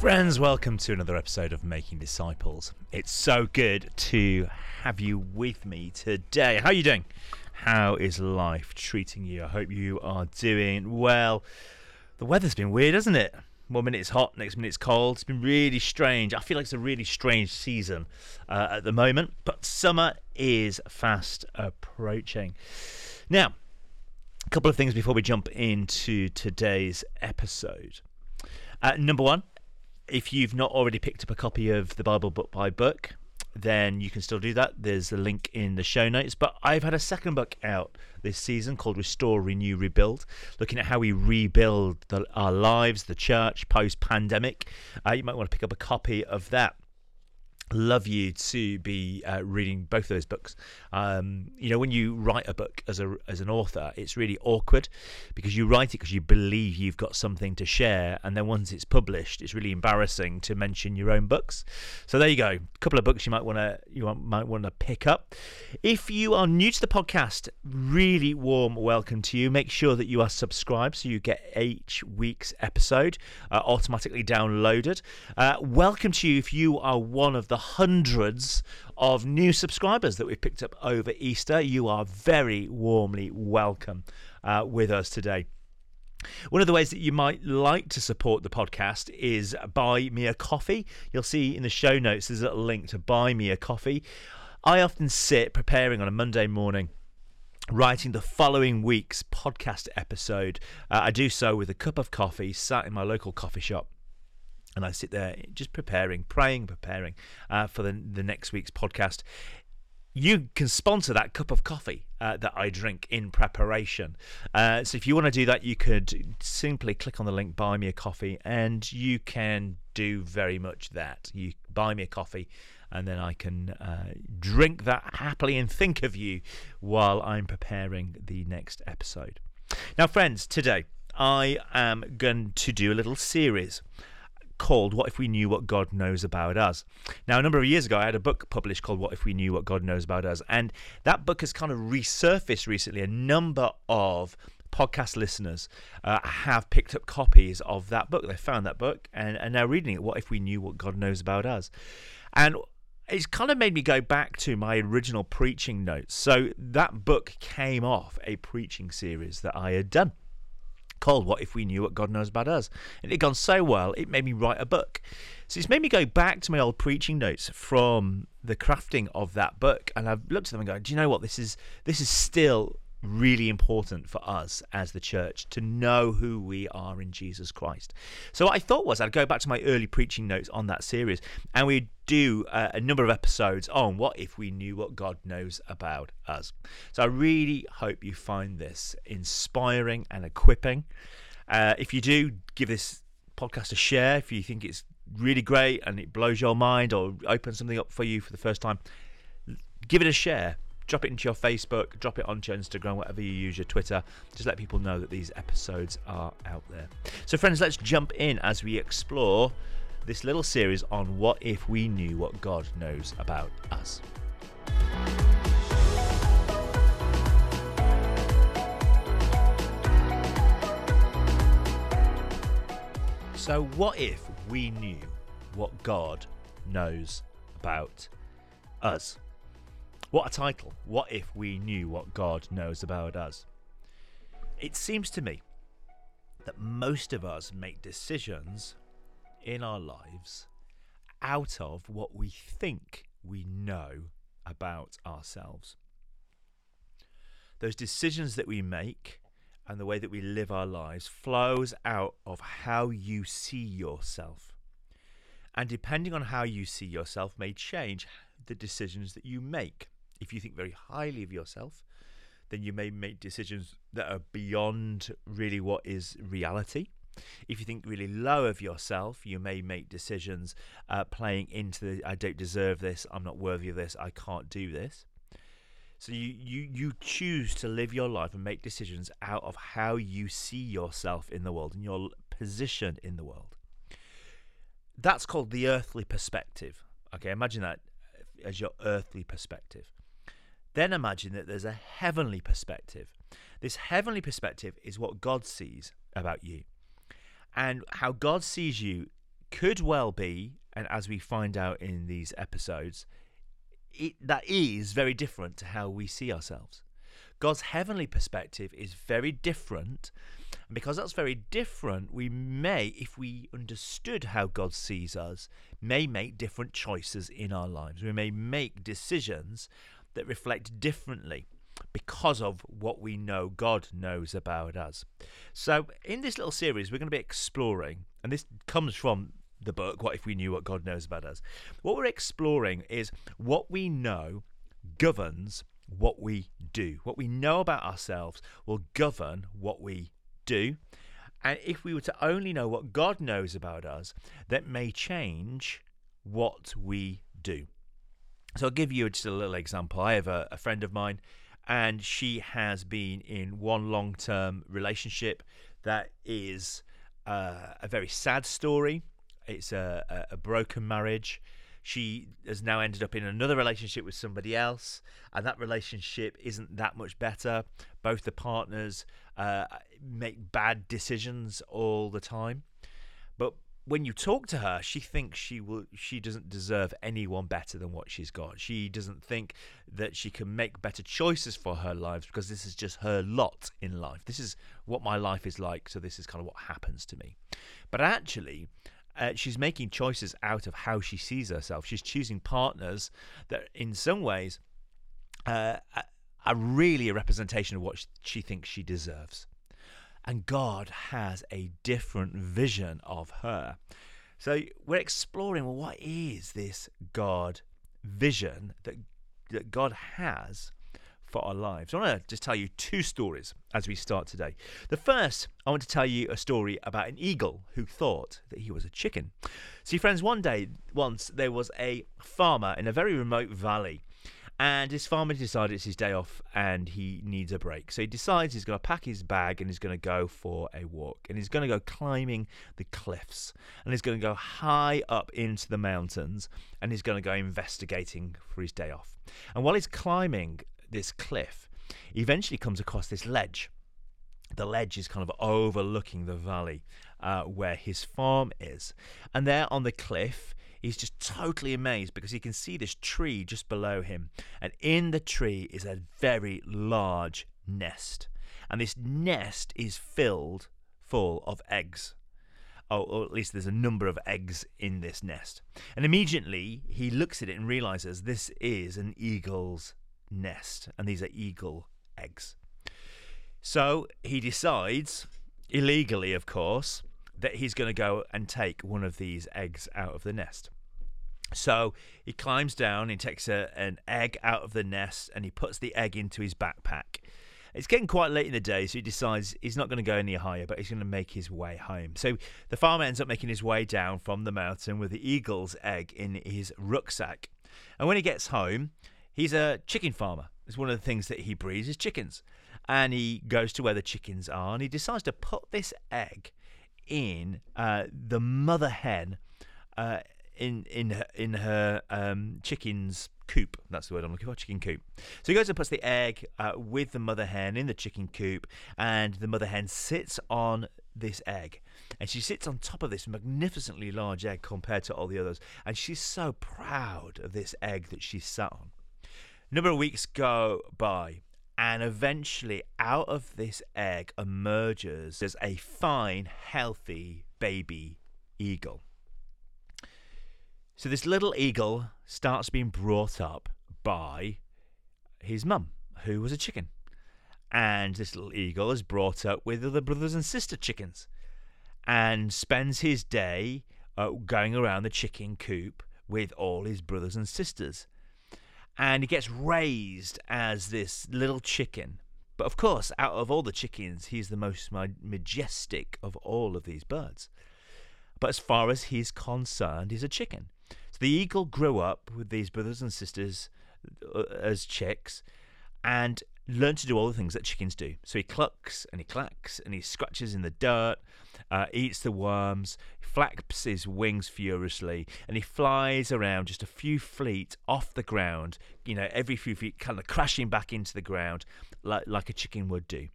Friends, welcome to another episode of Making Disciples. It's so good to have you with me today. How are you doing? How is life treating you? I hope you are doing well. The weather's been weird, hasn't it? One minute it's hot, next minute it's cold. It's been really strange. I feel like it's a really strange season at the moment, but summer is fast approaching. Now, a couple of things before we jump into today's episode. Number one, if you've not already picked up a copy of the Bible book by book, then you can still do that. There's a link in the show notes. But I've had a second book out this season called Restore, Renew, Rebuild, looking at how we rebuild our lives, the church, post-pandemic. You might want to pick up a copy of that. Love you to be reading both those books. You know, when you write a book as an author, it's really awkward because you write it because you believe you've got something to share, and then once it's published, it's really embarrassing to mention your own books. So there you go. A couple of books you might want to pick up. If you are new to the podcast, really warm welcome to you. Make sure that you are subscribed so you get each week's episode automatically downloaded. Welcome to you if you are one of the hundreds of new subscribers that we've picked up over Easter. You are very warmly welcome with us today. One of the ways that you might like to support the podcast is buy me a coffee. You'll see in the show notes there's a link to buy me a coffee. I often sit preparing on a Monday morning, writing the following week's podcast episode. I do so with a cup of coffee, sat in my local coffee shop. And I sit there just preparing for the next week's podcast. You can sponsor that cup of coffee that I drink in preparation. So if you want to do that, you could simply click on the link, buy me a coffee, and you can do very much that. You buy me a coffee, and then I can drink that happily and think of you while I'm preparing the next episode. Now, friends, today I am going to do a little series called What If We Knew What God Knows About Us. Now, a number of years ago, I had a book published called What If We Knew What God Knows About Us, and that book has kind of resurfaced recently. A number of podcast listeners have picked up copies of that book. They found that book and are now reading it, What If We Knew What God Knows About Us. And it's kind of made me go back to my original preaching notes. So that book came off a preaching series that I had done, called What If We Knew What God Knows About Us. And it had gone so well, it made me write a book. So it's made me go back to my old preaching notes from the crafting of that book. And I've looked at them and gone, do you know what? This is still really important for us as the church to know who we are in Jesus Christ. So what I thought was I'd go back to my early preaching notes on that series, and we'd do a number of episodes on What If We Knew What God Knows About Us. So I really hope you find this inspiring and equipping. If you do, give this podcast a share. If you think it's really great and it blows your mind or opens something up for you for the first time, give it a share. Drop it into your Facebook, drop it onto your Instagram, whatever you use, your Twitter. Just let people know that these episodes are out there. So friends, let's jump in as we explore this little series on What If We Knew What God Knows About Us. So what if we knew what God knows about us? What a title. What if we knew what God knows about us? It seems to me that most of us make decisions in our lives out of what we think we know about ourselves. Those decisions that we make and the way that we live our lives flows out of how you see yourself. And depending on how you see yourself may change the decisions that you make. If you think very highly of yourself, then you may make decisions that are beyond really what is reality. If you think really low of yourself, you may make decisions playing into the I don't deserve this, I'm not worthy of this, I can't do this. So you choose to live your life and make decisions out of how you see yourself in the world and your position in the world. That's called the earthly perspective. Okay, imagine that as your earthly perspective. Then imagine that there's a heavenly perspective. This heavenly perspective is what God sees about you. And how God sees you could well be, and as we find out in these episodes, that is very different to how we see ourselves. God's heavenly perspective is very different, and because that's very different, we may, if we understood how God sees us, may make different choices in our lives. We may make decisions that reflect differently because of what we know God knows about us. So in this little series, we're going to be exploring, and this comes from the book, What If We Knew What God Knows About Us? What we're exploring is what we know governs what we do. What we know about ourselves will govern what we do. And if we were to only know what God knows about us, that may change what we do. So I'll give you just a little example. I have a friend of mine, and she has been in one long-term relationship that is a very sad story. It's a broken marriage. She has now ended up in another relationship with somebody else, and that relationship isn't that much better. Both the partners make bad decisions all the time. But when you talk to her, she thinks she doesn't deserve anyone better than what she's got. She doesn't think that she can make better choices for her lives because this is just her lot in life. This is what my life is like, so this is kind of what happens to me. But actually, she's making choices out of how she sees herself. She's choosing partners that in some ways are really a representation of what she thinks she deserves. And God has a different vision of her. So we're exploring, well, what is this God vision that God has for our lives? I want to just tell you two stories as we start today. The first, I want to tell you a story about an eagle who thought that he was a chicken. See, friends, once there was a farmer in a very remote valley, and this farmer decided it's his day off and he needs a break. So he decides he's going to pack his bag and he's going to go for a walk, and he's going to go climbing the cliffs, and he's going to go high up into the mountains, and he's going to go investigating for his day off. And while he's climbing this cliff, he eventually comes across this ledge. The ledge is kind of overlooking the valley where his farm is. And there on the cliff, he's just totally amazed because he can see this tree just below him. And in the tree is a very large nest. And this nest is filled full of eggs. Or at least there's a number of eggs in this nest. And immediately he looks at it and realizes this is an eagle's nest, and these are eagle eggs. So he decides, illegally of course, that he's going to go and take one of these eggs out of the nest. So he climbs down, he takes an egg out of the nest, and he puts the egg into his backpack. It's getting quite late in the day, so he decides he's not going to go any higher, but he's going to make his way home. So the farmer ends up making his way down from the mountain with the eagle's egg in his rucksack. And when he gets home, he's a chicken farmer. It's one of the things that he breeds is chickens. And he goes to where the chickens are, and he decides to put this egg in the mother hen in her chicken's coop. That's the word I'm looking for, chicken coop. So he goes and puts the egg with the mother hen in the chicken coop, and the mother hen sits on this egg, and she sits on top of this magnificently large egg compared to all the others, and she's so proud of this egg that she sat on. A number of weeks go by, and eventually out of this egg emerges as a fine, healthy baby eagle. So this little eagle starts being brought up by his mum, who was a chicken. And this little eagle is brought up with other brothers and sister chickens, and spends his day going around the chicken coop with all his brothers and sisters. And he gets raised as this little chicken. But of course, out of all the chickens, he's the most majestic of all of these birds. But as far as he's concerned, he's a chicken. So the eagle grew up with these brothers and sisters as chicks and learned to do all the things that chickens do. So he clucks and he clacks and he scratches in the dirt, eats the worms, flaps his wings furiously, and he flies around just a few feet off the ground, you know, every few feet kind of crashing back into the ground like a chicken would do.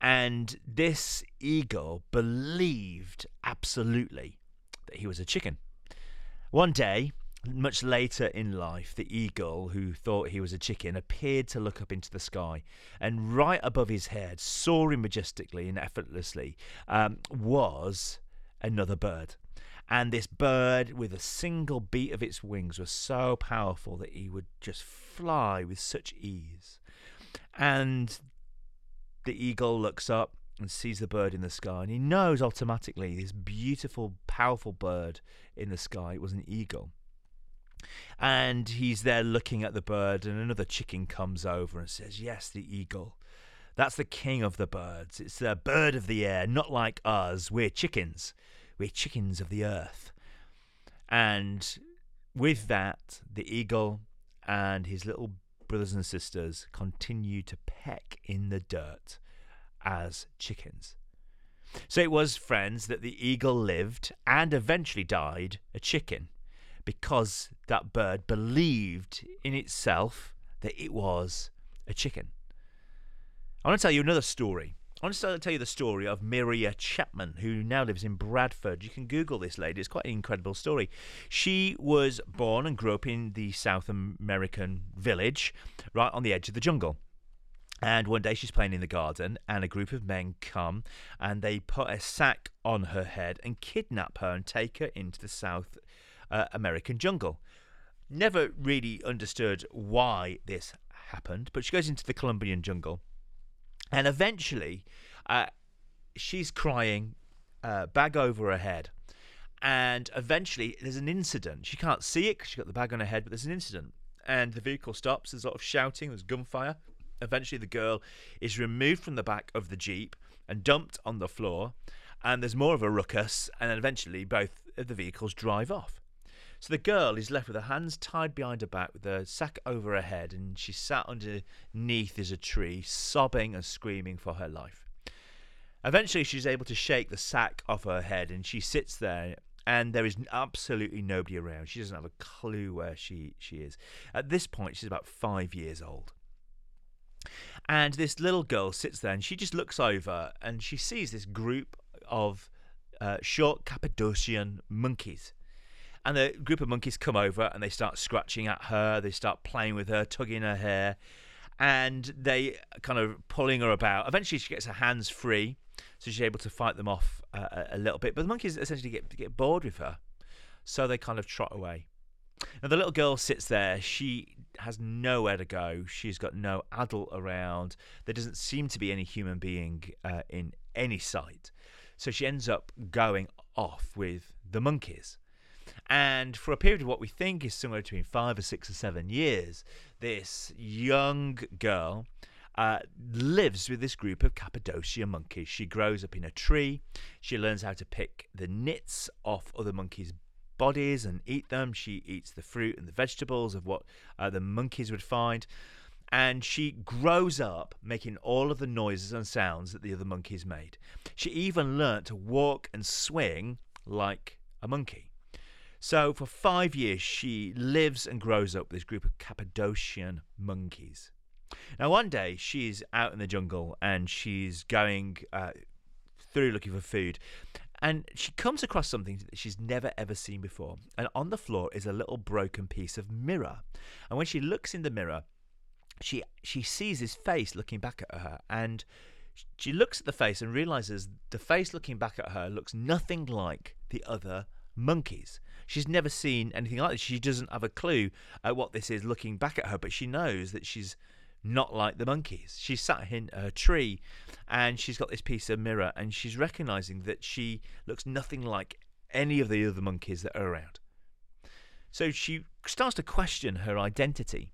And this eagle believed absolutely that he was a chicken. One day, much later in life, the eagle, who thought he was a chicken, appeared to look up into the sky, and right above his head, soaring majestically and effortlessly, was another bird. And this bird, with a single beat of its wings, was so powerful that he would just fly with such ease. And the eagle looks up and sees the bird in the sky, and he knows automatically this beautiful, powerful bird in the sky was an eagle. And he's there looking at the bird, and another chicken comes over and says, yes, the eagle. That's the king of the birds. It's the bird of the air, not like us. We're chickens. We're chickens of the earth. And with that, the eagle and his little brothers and sisters continue to peck in the dirt as chickens. So it was, friends, that the eagle lived and eventually died a chicken, because that bird believed in itself that it was a chicken. I want to tell you another story. I want to tell you the story of Maria Chapman, who now lives in Bradford. You can Google this lady. It's quite an incredible story. She was born and grew up in the South American village, right on the edge of the jungle. And one day she's playing in the garden, and a group of men come, and they put a sack on her head and kidnap her and take her into the South American jungle. Never really understood why this happened, but she goes into the Colombian jungle. And eventually, she's crying, bag over her head. And eventually, there's an incident. She can't see it because she's got the bag on her head, but there's an incident. And the vehicle stops. There's a lot of shouting. There's gunfire. Eventually, the girl is removed from the back of the Jeep and dumped on the floor. And there's more of a ruckus. And then eventually, both of the vehicles drive off. So the girl is left with her hands tied behind her back, with a sack over her head, and she sat underneath as a tree, sobbing and screaming for her life. Eventually, she's able to shake the sack off her head, and she sits there, and there is absolutely nobody around. She doesn't have a clue where she is. At this point, she's about 5 years old. And this little girl sits there, and she just looks over, and she sees this group of short Cappadocian monkeys. And the group of monkeys come over, and they start scratching at her. They start playing with her, tugging her hair, and they kind of pulling her about. Eventually, she gets her hands free, so she's able to fight them off a little bit. But the monkeys essentially get bored with her, so they kind of trot away. Now, the little girl sits there. She has nowhere to go. She's got no adult around. There doesn't seem to be any human being in any sight. So she ends up going off with the monkeys. And for a period of what we think is somewhere between 5 or 6 or 7 years, this young girl lives with this group of Cappadocia monkeys. She grows up in a tree. She learns how to pick the nits off other monkeys' bodies and eat them. She eats the fruit and the vegetables of what the monkeys would find. And she grows up making all of the noises and sounds that the other monkeys made. She even learnt to walk and swing like a monkey. So for 5 years, she lives and grows up with this group of Cappadocian monkeys. Now, one day, she's out in the jungle, and she's going through looking for food. And she comes across something that she's never, ever seen before. And on the floor is a little broken piece of mirror. And when she looks in the mirror, she sees his face looking back at her. And she looks at the face and realises the face looking back at her looks nothing like the other monkeys. She's never seen anything like this. She doesn't have a clue at what this is looking back at her, but she knows that she's not like the monkeys. She's sat in her tree, and she's got this piece of mirror, and she's recognising that she looks nothing like any of the other monkeys that are around. So she starts to question her identity.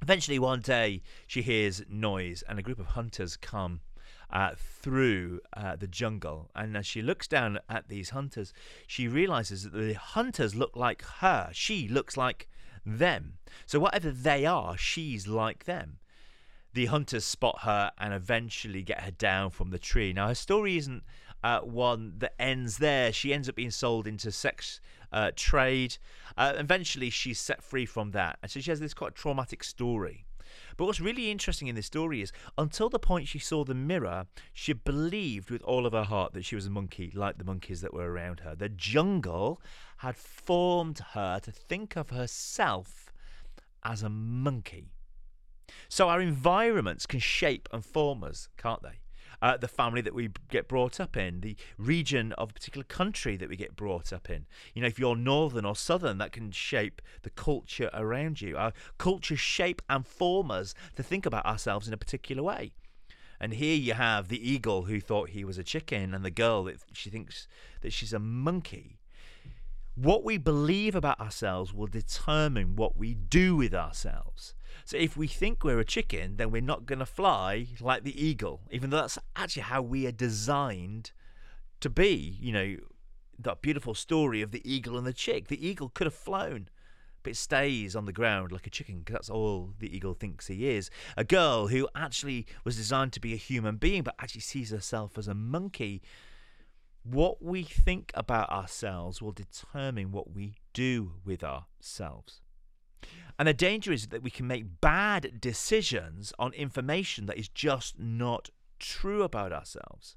Eventually, one day, she hears noise, and a group of hunters come through the jungle, and as she looks down at these hunters, she realizes that the hunters look like her. She looks like them. So whatever they are, she's like them. The hunters spot her and eventually get her down from the tree. Now, her story isn't one that ends there. She ends up being sold into sex trade. Eventually, she's set free from that, and so she has this quite traumatic story. But what's really interesting in this story is, until the point she saw the mirror, she believed with all of her heart that she was a monkey, like the monkeys that were around her. The jungle had formed her to think of herself as a monkey. So our environments can shape and form us, can't they? The family that we get brought up in, the region of a particular country that we get brought up in. You know, if you're northern or southern, that can shape the culture around you. Our cultures shape and form us to think about ourselves in a particular way. And here you have the eagle who thought he was a chicken, and the girl that she thinks that she's a monkey. What we believe about ourselves will determine what we do with ourselves. So if we think we're a chicken, then we're not going to fly like the eagle, even though that's actually how we are designed to be. You know, that beautiful story of the eagle and the chick. The eagle could have flown, but it stays on the ground like a chicken because that's all the eagle thinks he is. A girl who actually was designed to be a human being but actually sees herself as a monkey. What we think about ourselves will determine what we do with ourselves. And the danger is that we can make bad decisions on information that is just not true about ourselves.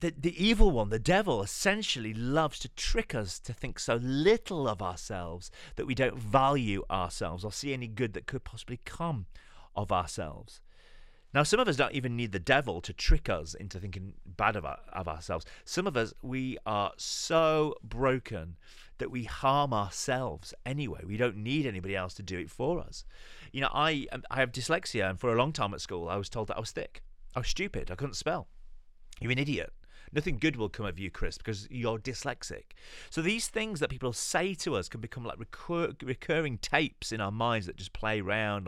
The evil one, the devil, essentially loves to trick us to think so little of ourselves that we don't value ourselves or see any good that could possibly come of ourselves. Now, some of us don't even need the devil to trick us into thinking bad of ourselves. Some of us, we are so broken that we harm ourselves anyway. We don't need anybody else to do it for us. You know, I have dyslexia, and for a long time at school, I was told that I was thick. I was stupid. I couldn't spell. You're an idiot. Nothing good will come of you, Chris, because you're dyslexic. So these things that people say to us can become like recurring tapes in our minds that just play around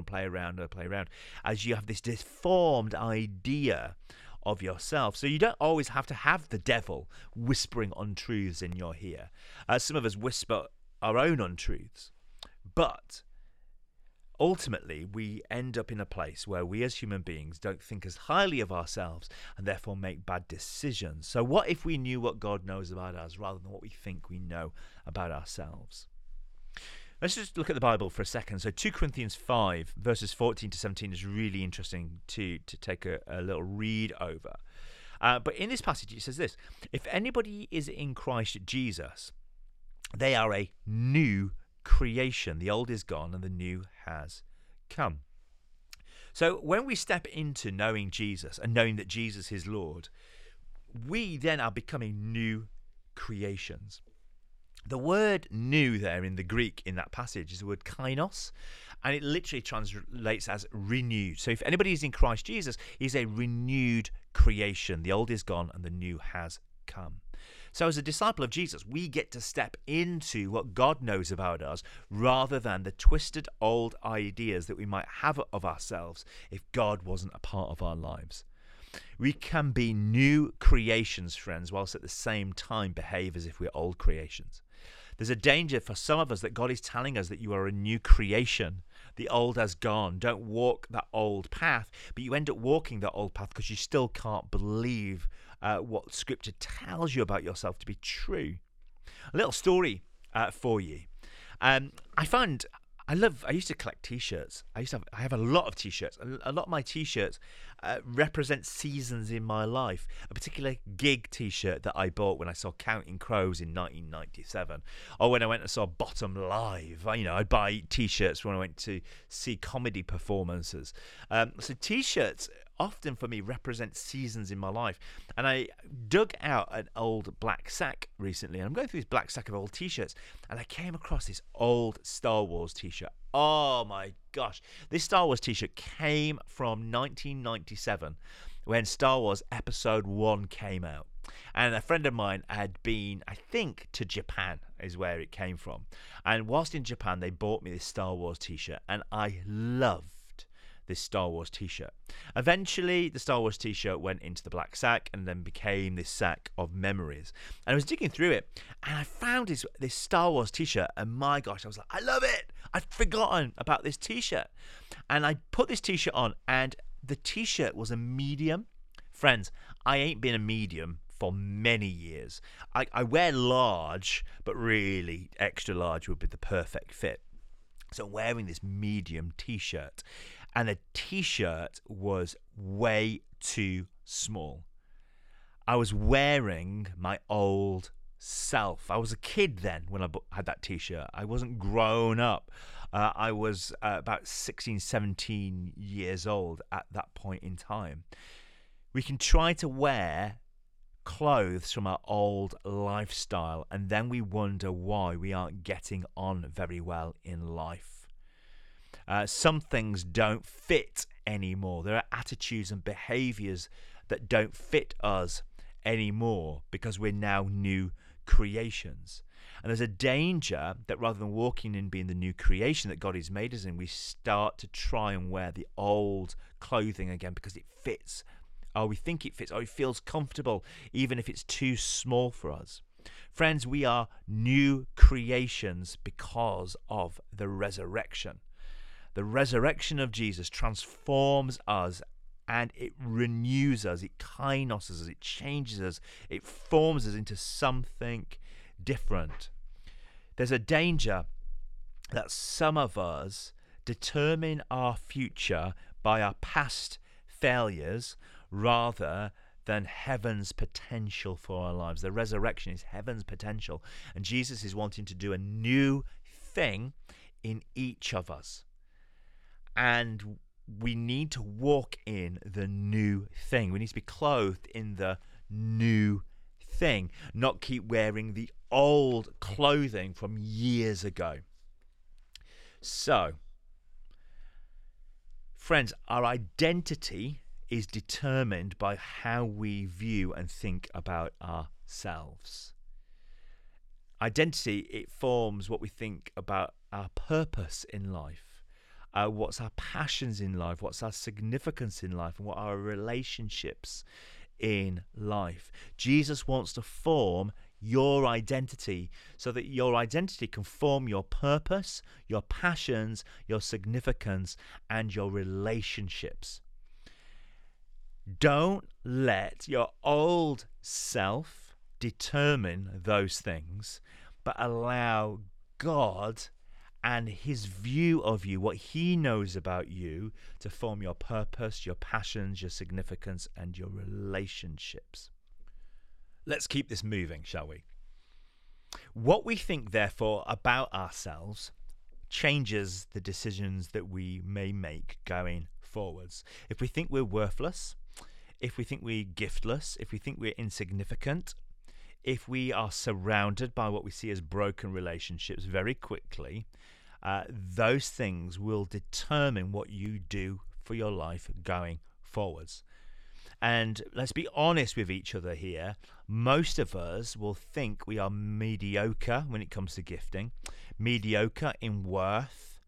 as you have this deformed idea of yourself. So you don't always have to have the devil whispering untruths in your ear. Some of us whisper our own untruths. But ultimately, we end up in a place where we as human beings don't think as highly of ourselves and therefore make bad decisions. So what if we knew what God knows about us rather than what we think we know about ourselves? Let's just look at the Bible for a second. So 2 Corinthians 5, verses 14 to 17 is really interesting to take a little read over. But in this passage, it says this: if anybody is in Christ Jesus, they are a new creation. The old is gone and the new has come. So when we step into knowing Jesus and knowing that Jesus is Lord, we then are becoming new creations. The word new there in the Greek in that passage is the word kainos, and it literally translates as renewed. So if anybody is in Christ Jesus, he's a renewed creation. The old is gone and the new has come. So as a disciple of Jesus, we get to step into what God knows about us rather than the twisted old ideas that we might have of ourselves if God wasn't a part of our lives. We can be new creations, friends, whilst at the same time behave as if we're old creations. There's a danger for some of us that God is telling us that you are a new creation. The old has gone. Don't walk that old path, but you end up walking that old path because you still can't believe what Scripture tells you about yourself to be true. A little story for you. I used to collect T-shirts. I have a lot of T-shirts. A lot of my T-shirts represent seasons in my life. A particular gig T-shirt that I bought when I saw Counting Crows in 1997, or when I went and saw Bottom Live. You know, I'd buy T-shirts when I went to see comedy performances. So T-shirts often for me represent seasons in my life. And I dug out an old black sack recently, and I'm going through this black sack of old T-shirts, and I came across this old Star Wars T-shirt. Oh my gosh, this Star Wars T-shirt came from 1997 when Star Wars Episode 1 came out. And a friend of mine had been, I think, to Japan is where it came from. And whilst in Japan, they bought me this Star Wars T-shirt, and I love this Star Wars T-shirt. Eventually, the Star Wars T-shirt went into the black sack and then became this sack of memories. And I was digging through it, and I found this Star Wars T-shirt, and my gosh, I was like, I love it! I'd forgotten about this T-shirt. And I put this T-shirt on, and the T-shirt was a medium. Friends, I ain't been a medium for many years. I wear large, but really extra large would be the perfect fit. So wearing this medium t-shirt, and the t-shirt was way too small. I was wearing my old self. I was a kid then when I had that t-shirt. I wasn't grown up. I was about 16, 17 years old at that point in time. We can try to wear clothes from our old lifestyle, and then we wonder why we aren't getting on very well in life. Some things don't fit anymore. There are attitudes and behaviours that don't fit us anymore because we're now new creations. And there's a danger that rather than walking in being the new creation that God has made us in, we start to try and wear the old clothing again because it fits. Oh, we think it fits. Oh, it feels comfortable, even if it's too small for us. Friends, we are new creations because of the resurrection. The resurrection of Jesus transforms us, and it renews us, it kainoses us, it changes us, it forms us into something different. There's a danger that some of us determine our future by our past failures rather than heaven's potential for our lives. The resurrection is heaven's potential, and Jesus is wanting to do a new thing in each of us. And we need to walk in the new thing. We need to be clothed in the new thing, not keep wearing the old clothing from years ago. So, friends, our identity is determined by how we view and think about ourselves. Identity, it forms what we think about our purpose in life. What's our passions in life, what's our significance in life, and what are our relationships in life. Jesus wants to form your identity so that your identity can form your purpose, your passions, your significance, and your relationships. Don't let your old self determine those things, but allow God and his view of you, what he knows about you, to form your purpose, your passions, your significance, and your relationships. Let's keep this moving, shall we? What we think, therefore, about ourselves changes the decisions that we may make going forwards. If we think we're worthless, if we think we're giftless, if we think we're insignificant, if we are surrounded by what we see as broken relationships very quickly, those things will determine what you do for your life going forwards. And let's be honest with each other here. Most of us will think we are mediocre when it comes to gifting, mediocre in worth,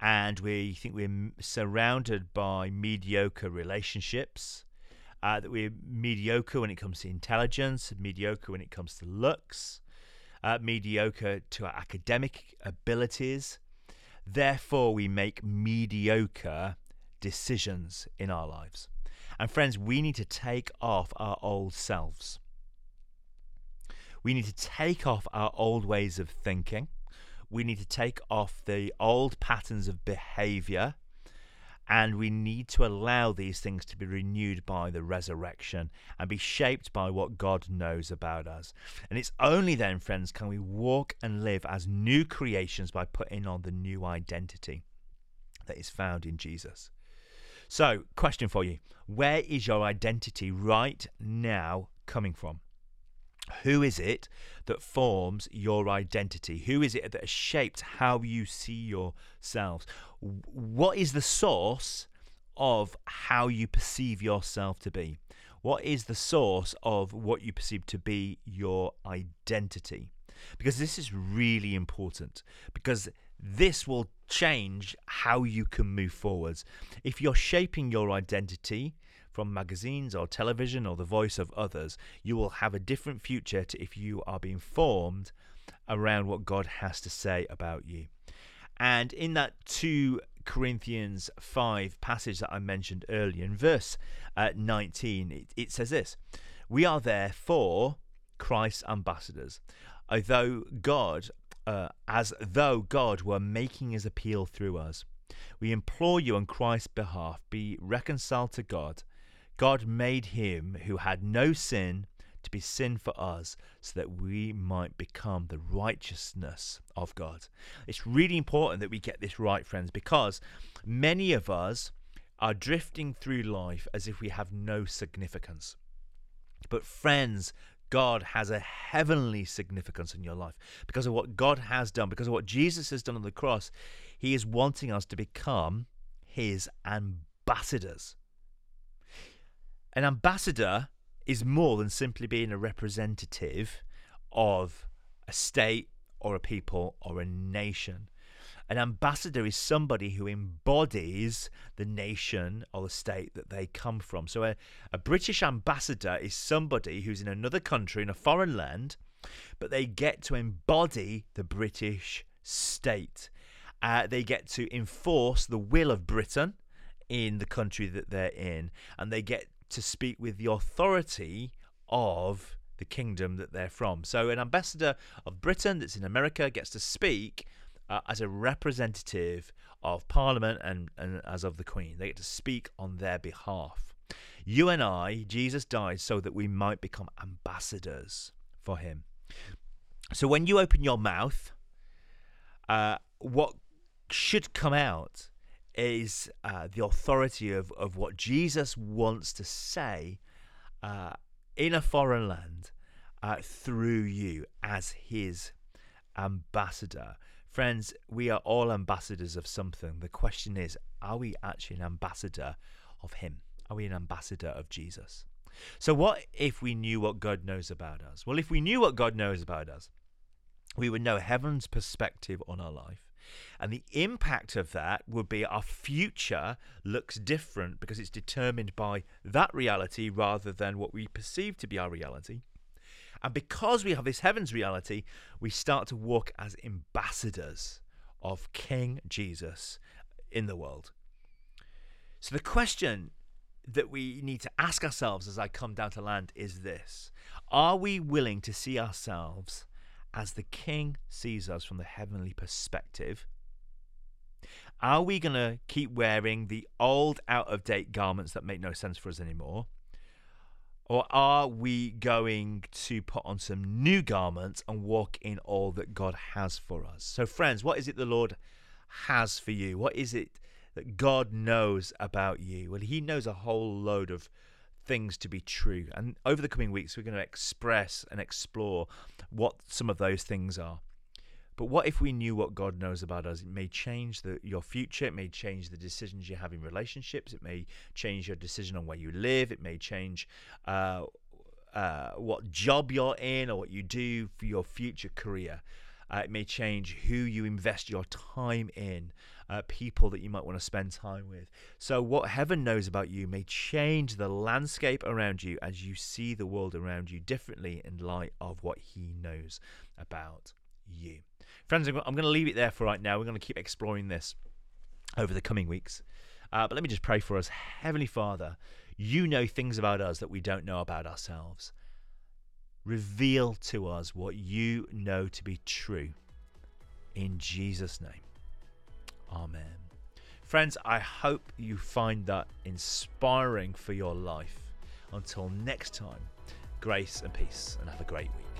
and we think we're surrounded by mediocre relationships. That we're mediocre when it comes to intelligence, mediocre when it comes to looks, mediocre to our academic abilities. Therefore, we make mediocre decisions in our lives. And friends, we need to take off our old selves. We need to take off our old ways of thinking. We need to take off the old patterns of behavior. And we need to allow these things to be renewed by the resurrection and be shaped by what God knows about us. And it's only then, friends, can we walk and live as new creations by putting on the new identity that is found in Jesus. So, question for you. Where is your identity right now coming from? Who is it that forms your identity? Who is it that has shaped how you see yourselves? What is the source of how you perceive yourself to be? What is the source of what you perceive to be your identity? Because this is really important, because this will change how you can move forwards. If you're shaping your identity from magazines or television or the voice of others, you will have a different future to if you are being formed around what God has to say about you. And in that 2 Corinthians 5 passage that I mentioned earlier, in verse 19, it says this: "We are therefore Christ's ambassadors, although God as though God were making his appeal through us. We implore you on Christ's behalf, be reconciled to God. God made him who had no sin to be sin for us, so that we might become the righteousness of God. It's really important that we get this right, friends, because many of us are drifting through life as if we have no significance. But friends, God has a heavenly significance in your life. Because of what God has done, because of what Jesus has done on the cross, he is wanting us to become his ambassadors. An ambassador is more than simply being a representative of a state or a people or a nation. An ambassador is somebody who embodies the nation or the state that they come from. So a British ambassador is somebody who's in another country, in a foreign land, but they get to embody the British state. They get to enforce the will of Britain in the country that they're in, and they get to speak with the authority of the kingdom that they're from. So an ambassador of Britain that's in America gets to speak as a representative of Parliament and as of the Queen. They get to speak on their behalf. You and I, Jesus died so that we might become ambassadors for him. So when you open your mouth, what should come out is the authority of what Jesus wants to say in a foreign land through you as his ambassador. Friends, we are all ambassadors of something. The question is, are we actually an ambassador of him? Are we an ambassador of Jesus? So what if we knew what God knows about us? Well, if we knew what God knows about us, we would know heaven's perspective on our life. And the impact of that would be our future looks different because it's determined by that reality rather than what we perceive to be our reality. And because we have this heaven's reality, we start to walk as ambassadors of King Jesus in the world. So the question that we need to ask ourselves as I come down to land is this: are we willing to see ourselves as the King sees us from the heavenly perspective? Are we going to keep wearing the old, out-of-date garments that make no sense for us anymore? Or are we going to put on some new garments and walk in all that God has for us? So friends, what is it the Lord has for you? What is it that God knows about you? Well, he knows a whole load of things to be true. And over the coming weeks, we're going to express and explore what some of those things are. But what if we knew what God knows about us? It may change your future. It may change the decisions you have in relationships. It may change your decision on where you live. It may change what job you're in or what you do for your future career. It may change who you invest your time in, people that you might want to spend time with. So what heaven knows about you may change the landscape around you as you see the world around you differently in light of what he knows about you. Friends, I'm going to leave it there for right now. We're going to keep exploring this over the coming weeks. But let me just pray for us. Heavenly Father, you know things about us that we don't know about ourselves. Reveal to us what you know to be true. In Jesus' name. Amen. Friends, I hope you find that inspiring for your life. Until next time, grace and peace, and have a great week.